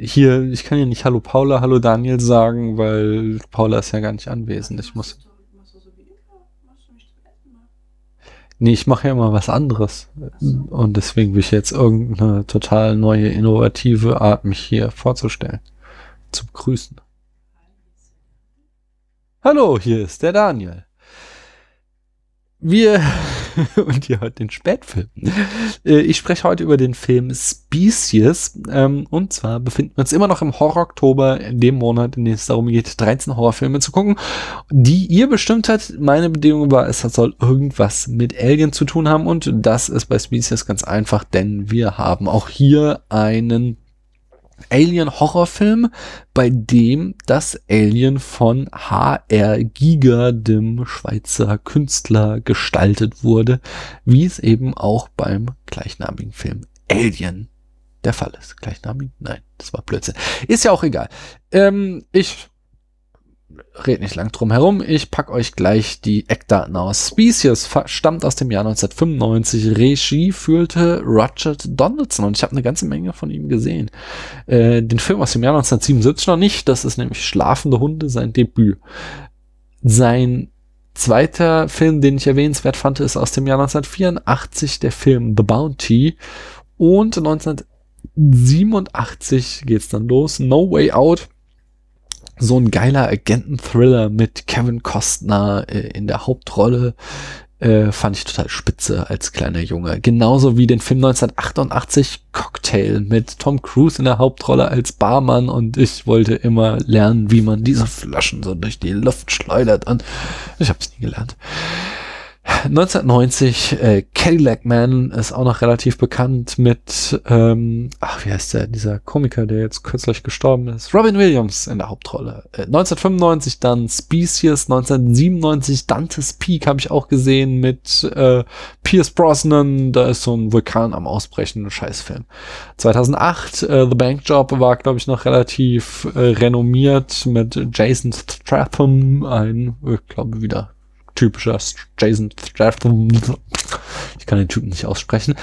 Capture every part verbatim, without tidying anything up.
Hier, ich kann ja nicht Hallo Paula, Hallo Daniel sagen, weil Paula ist ja gar nicht anwesend. Ich muss. Nee, ich mache ja immer was anderes. Und deswegen will ich jetzt irgendeine total neue, innovative Art, mich hier vorzustellen. Zu begrüßen. Hallo, hier ist der Daniel. Wir. Und ihr hört den Spätfilm. Ich spreche heute über den Film Species. Und zwar befinden wir uns immer noch im Horror-Oktober, in dem Monat, in dem es darum geht, dreizehn Horrorfilme zu gucken, die ihr bestimmt habt. Meine Bedingung war, es soll irgendwas mit Alien zu tun haben. Und das ist bei Species ganz einfach, denn wir haben auch hier einen Alien-Horrorfilm, bei dem das Alien von H R Giger, dem Schweizer Künstler, gestaltet wurde, wie es eben auch beim gleichnamigen Film Alien der Fall ist. Gleichnamig? Nein, das war Blödsinn. Ist ja auch egal. Ähm, ich red nicht lang drum herum. Ich packe euch gleich die Eckdaten aus. Species stammt aus dem Jahr neunzehnhundertfünfundneunzig. Regie führte Roger Donaldson und ich habe eine ganze Menge von ihm gesehen. Äh, den Film aus dem Jahr neunzehnhundertsiebenundsiebzig noch nicht. Das ist nämlich Schlafende Hunde, sein Debüt. Sein zweiter Film, den ich erwähnenswert fand, ist aus dem Jahr neunzehnhundertvierundachtzig, der Film The Bounty. Und neunzehnhundertsiebenundachtzig geht's dann los. No Way Out. So ein geiler Agenten-Thriller mit Kevin Costner äh, in der Hauptrolle äh, fand ich total spitze als kleiner Junge. Genauso wie den Film neunzehnhundertachtundachtzig Cocktail mit Tom Cruise in der Hauptrolle als Barmann und ich wollte immer lernen, wie man diese Flaschen so durch die Luft schleudert und ich hab's nie gelernt. neunzehnhundertneunzig äh, Cadillac Man ist auch noch relativ bekannt mit, ähm, ach wie heißt der, dieser Komiker, der jetzt kürzlich gestorben ist, Robin Williams in der Hauptrolle. Äh, neunzehnhundertfünfundneunzig dann Species, neunzehnhundertsiebenundneunzig Dante's Peak habe ich auch gesehen mit äh, Pierce Brosnan, da ist so ein Vulkan am Ausbrechen, ein Scheißfilm. zweitausendacht äh, The Bank Job war, glaube ich, noch relativ äh, renommiert mit Jason Statham, ein, ich glaube wieder, typischer Jason Statham. Ich kann den Typen nicht aussprechen.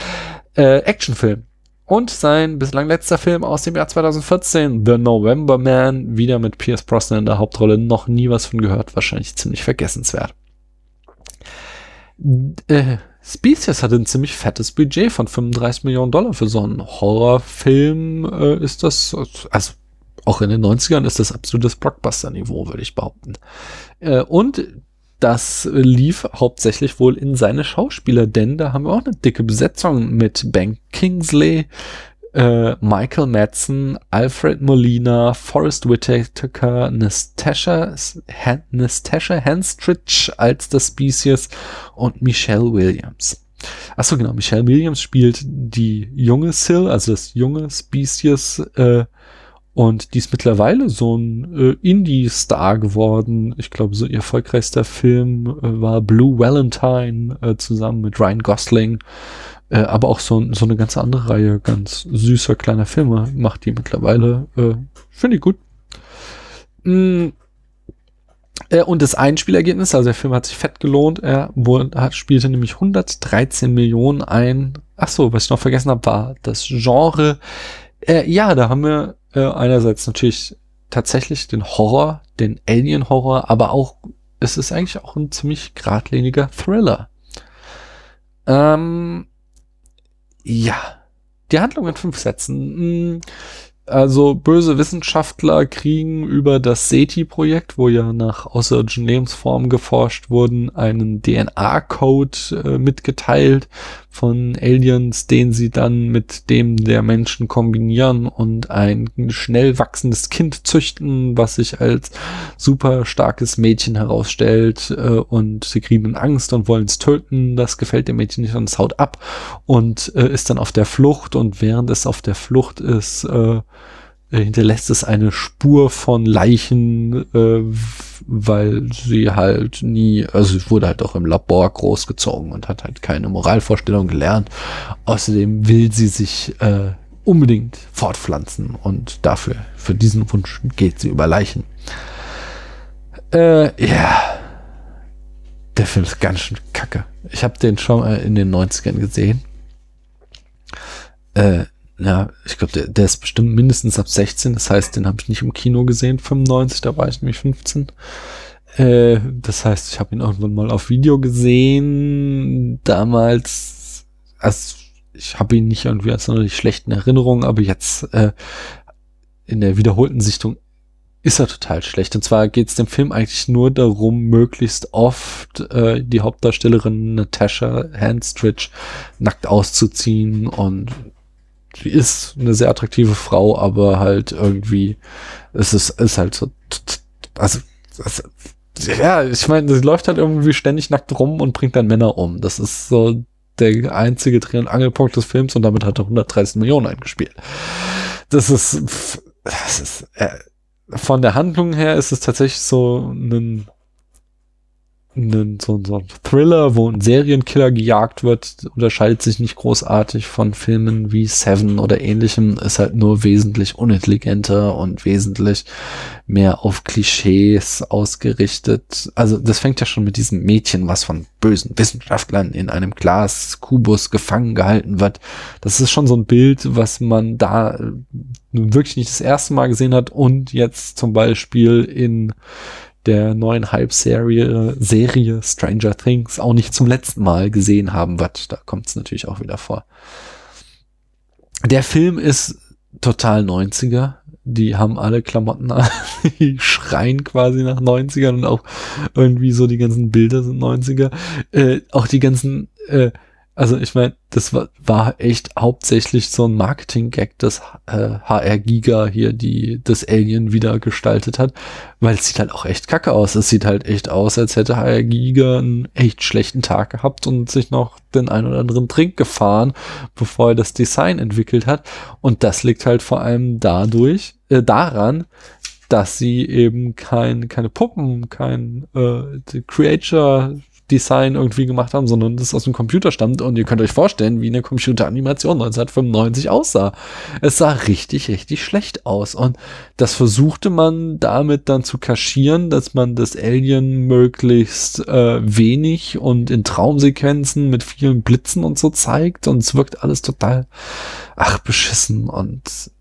Äh, Actionfilm. Und sein bislang letzter Film aus dem Jahr zweitausendvierzehn, The November Man, wieder mit Pierce Brosnan in der Hauptrolle. Noch nie was von gehört, wahrscheinlich ziemlich vergessenswert. Äh, Species hatte ein ziemlich fettes Budget von fünfunddreißig Millionen Dollar für so einen Horrorfilm. Äh, ist das, also auch in den neunzigern ist das absolutes Blockbuster-Niveau, würde ich behaupten. Äh, und das lief hauptsächlich wohl in seine Schauspieler, denn da haben wir auch eine dicke Besetzung mit Ben Kingsley, äh, Michael Madsen, Alfred Molina, Forrest Whitaker, Natasha Henstridge als das Species und Michelle Williams. Achso, genau, Michelle Williams spielt die junge Sil, also das junge Species, äh, und die ist mittlerweile so ein äh, Indie-Star geworden. Ich glaube, so ihr erfolgreichster Film äh, war Blue Valentine äh, zusammen mit Ryan Gosling. Äh, aber auch so, so eine ganz andere Reihe ganz süßer kleiner Filme macht die mittlerweile. Äh, finde ich gut. Mm. Und das Einspielergebnis, also der Film hat sich fett gelohnt, er wurde, hat, spielte nämlich hundertdreizehn Millionen ein. Ach so, was ich noch vergessen habe, war das Genre. Äh, ja, da haben wir äh, einerseits natürlich tatsächlich den Horror, den Alien-Horror, aber auch, es ist eigentlich auch ein ziemlich geradliniger Thriller. Ähm, ja, die Handlung in fünf Sätzen. Also böse Wissenschaftler kriegen über das SETI-Projekt, wo ja nach außerirdischen Lebensformen geforscht wurden, einen D N A-Code äh, mitgeteilt von Aliens, den sie dann mit dem der Menschen kombinieren und ein schnell wachsendes Kind züchten, was sich als super starkes Mädchen herausstellt äh, und sie kriegen in Angst und wollen es töten. Das gefällt dem Mädchen nicht und es haut ab und äh, ist dann auf der Flucht und während es auf der Flucht ist, äh, hinterlässt es eine Spur von Leichen, äh, weil sie halt nie, also sie wurde halt auch im Labor großgezogen und hat halt keine Moralvorstellung gelernt. Außerdem will sie sich äh, unbedingt fortpflanzen und dafür, für diesen Wunsch geht sie über Leichen. Äh, ja. Der Film ist ganz schön kacke. Ich habe den schon mal in den neunzigern gesehen. Äh, Ja, ich glaube, der, der ist bestimmt mindestens ab sechzehn. Das heißt, den habe ich nicht im Kino gesehen, fünfundneunzig, da war ich nämlich fünfzehn. Äh, das heißt, ich habe ihn irgendwann mal auf Video gesehen. Damals, also ich habe ihn nicht irgendwie als sonderlich schlechten Erinnerungen, aber jetzt äh, in der wiederholten Sichtung ist er total schlecht. Und zwar geht es dem Film eigentlich nur darum, möglichst oft äh, die Hauptdarstellerin Natasha Henstridge nackt auszuziehen, und die ist eine sehr attraktive Frau, aber halt irgendwie, es ist, ist halt so, also, also ja, ich meine, sie läuft halt irgendwie ständig nackt rum und bringt dann Männer um. Das ist so der einzige Dreh- und Angelpunkt des Films, und damit hat er hundertdreißig Millionen eingespielt. Das ist, das ist äh, von der Handlung her ist es tatsächlich so ein Einen, so, so ein Thriller, wo ein Serienkiller gejagt wird, unterscheidet sich nicht großartig von Filmen wie Seven oder ähnlichem, ist halt nur wesentlich unintelligenter und wesentlich mehr auf Klischees ausgerichtet. Also das fängt ja schon mit diesem Mädchen, was von bösen Wissenschaftlern in einem Glaskubus gefangen gehalten wird. Das ist schon so ein Bild, was man da wirklich nicht das erste Mal gesehen hat und jetzt zum Beispiel in der neuen Hype-Serie Serie Stranger Things auch nicht zum letzten Mal gesehen haben wird. Da kommt es natürlich auch wieder vor. Der Film ist total neunziger. Die haben alle Klamotten an. Die schreien quasi nach neunzigern, und auch irgendwie so die ganzen Bilder sind neunziger. Äh, auch die ganzen, äh, also ich meine, das war, war echt hauptsächlich so ein Marketing-Gag, das äh, H R. Giger hier, die das Alien wieder gestaltet hat, weil es sieht halt auch echt kacke aus. Es sieht halt echt aus, als hätte H R. Giger einen echt schlechten Tag gehabt und sich noch den ein oder anderen Drink gefahren, bevor er das Design entwickelt hat. Und das liegt halt vor allem dadurch, äh, daran, dass sie eben kein, keine Puppen, kein äh, Creature Design irgendwie gemacht haben, sondern das aus dem Computer stammt, und ihr könnt euch vorstellen, wie eine Computeranimation neunzehnhundertfünfundneunzig aussah. Es sah richtig, richtig schlecht aus, und das versuchte man damit dann zu kaschieren, dass man das Alien möglichst äh, wenig und in Traumsequenzen mit vielen Blitzen und so zeigt, und es wirkt alles total, ach, beschissen. Und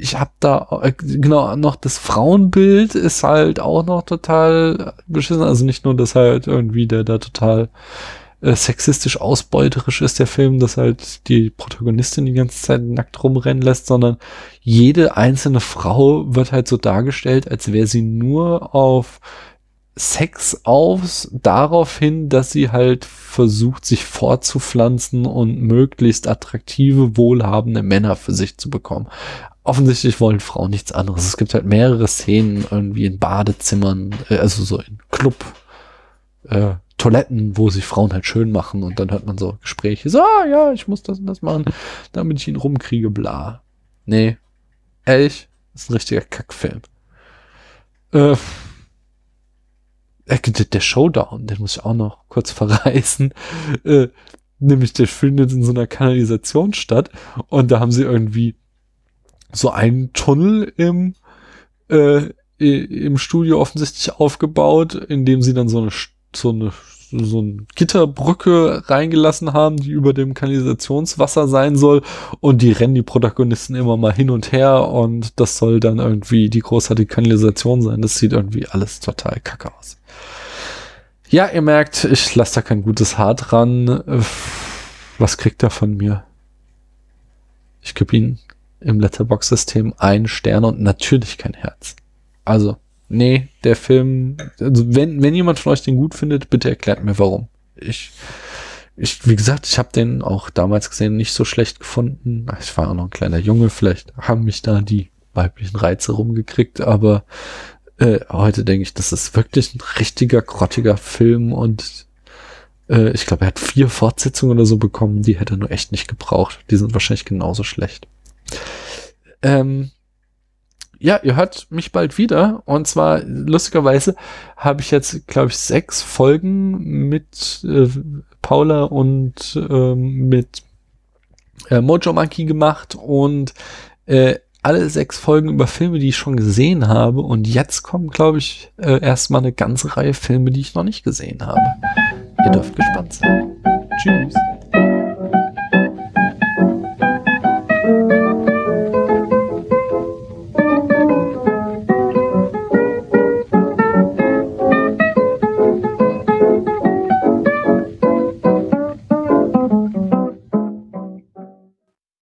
ich habe da, genau, noch das Frauenbild ist halt auch noch total beschissen. Also nicht nur, dass halt irgendwie der da total äh, sexistisch ausbeuterisch ist, der Film, dass halt die Protagonistin die ganze Zeit nackt rumrennen lässt, sondern jede einzelne Frau wird halt so dargestellt, als wäre sie nur auf Sex aus, darauf hin, dass sie halt versucht, sich fortzupflanzen und möglichst attraktive, wohlhabende Männer für sich zu bekommen. Offensichtlich wollen Frauen nichts anderes. Es gibt halt mehrere Szenen irgendwie in Badezimmern, also so in Club, äh, Toiletten, wo sich Frauen halt schön machen, und dann hört man so Gespräche, so, ah, ja, ich muss das und das machen, damit ich ihn rumkriege, bla. Nee, ehrlich, das ist ein richtiger Kackfilm. Äh, der Showdown, den muss ich auch noch kurz verreißen, äh, nämlich der findet in so einer Kanalisation statt, und da haben sie irgendwie so einen Tunnel im äh, im Studio offensichtlich aufgebaut, in dem sie dann so eine so eine so eine Gitterbrücke reingelassen haben, die über dem Kanalisationswasser sein soll, und die rennen die Protagonisten immer mal hin und her, und das soll dann irgendwie die großartige Kanalisation sein. Das sieht irgendwie alles total kacke aus. Ja, ihr merkt, ich lasse da kein gutes Haar dran. Was kriegt er von mir? Ich gebe ihn im Letterbox-System einen Stern und natürlich kein Herz. Also, nee, der Film, also wenn, wenn jemand von euch den gut findet, bitte erklärt mir warum. Ich, ich, wie gesagt, ich habe den auch damals gesehen, nicht so schlecht gefunden. Ich war auch noch ein kleiner Junge, vielleicht haben mich da die weiblichen Reize rumgekriegt, aber äh, heute denke ich, das ist wirklich ein richtiger, grottiger Film, und äh, ich glaube, er hat vier Fortsetzungen oder so bekommen, die hätte er nur echt nicht gebraucht. Die sind wahrscheinlich genauso schlecht. Ähm, ja, ihr hört mich bald wieder. Und zwar, lustigerweise, habe ich jetzt, glaube ich, sechs Folgen mit äh, Paula und ähm, mit äh, Mojo Monkey gemacht und äh, alle sechs Folgen über Filme, die ich schon gesehen habe. Und jetzt kommen, glaube ich, äh, erstmal eine ganze Reihe Filme, die ich noch nicht gesehen habe. Ihr dürft gespannt sein. Tschüss.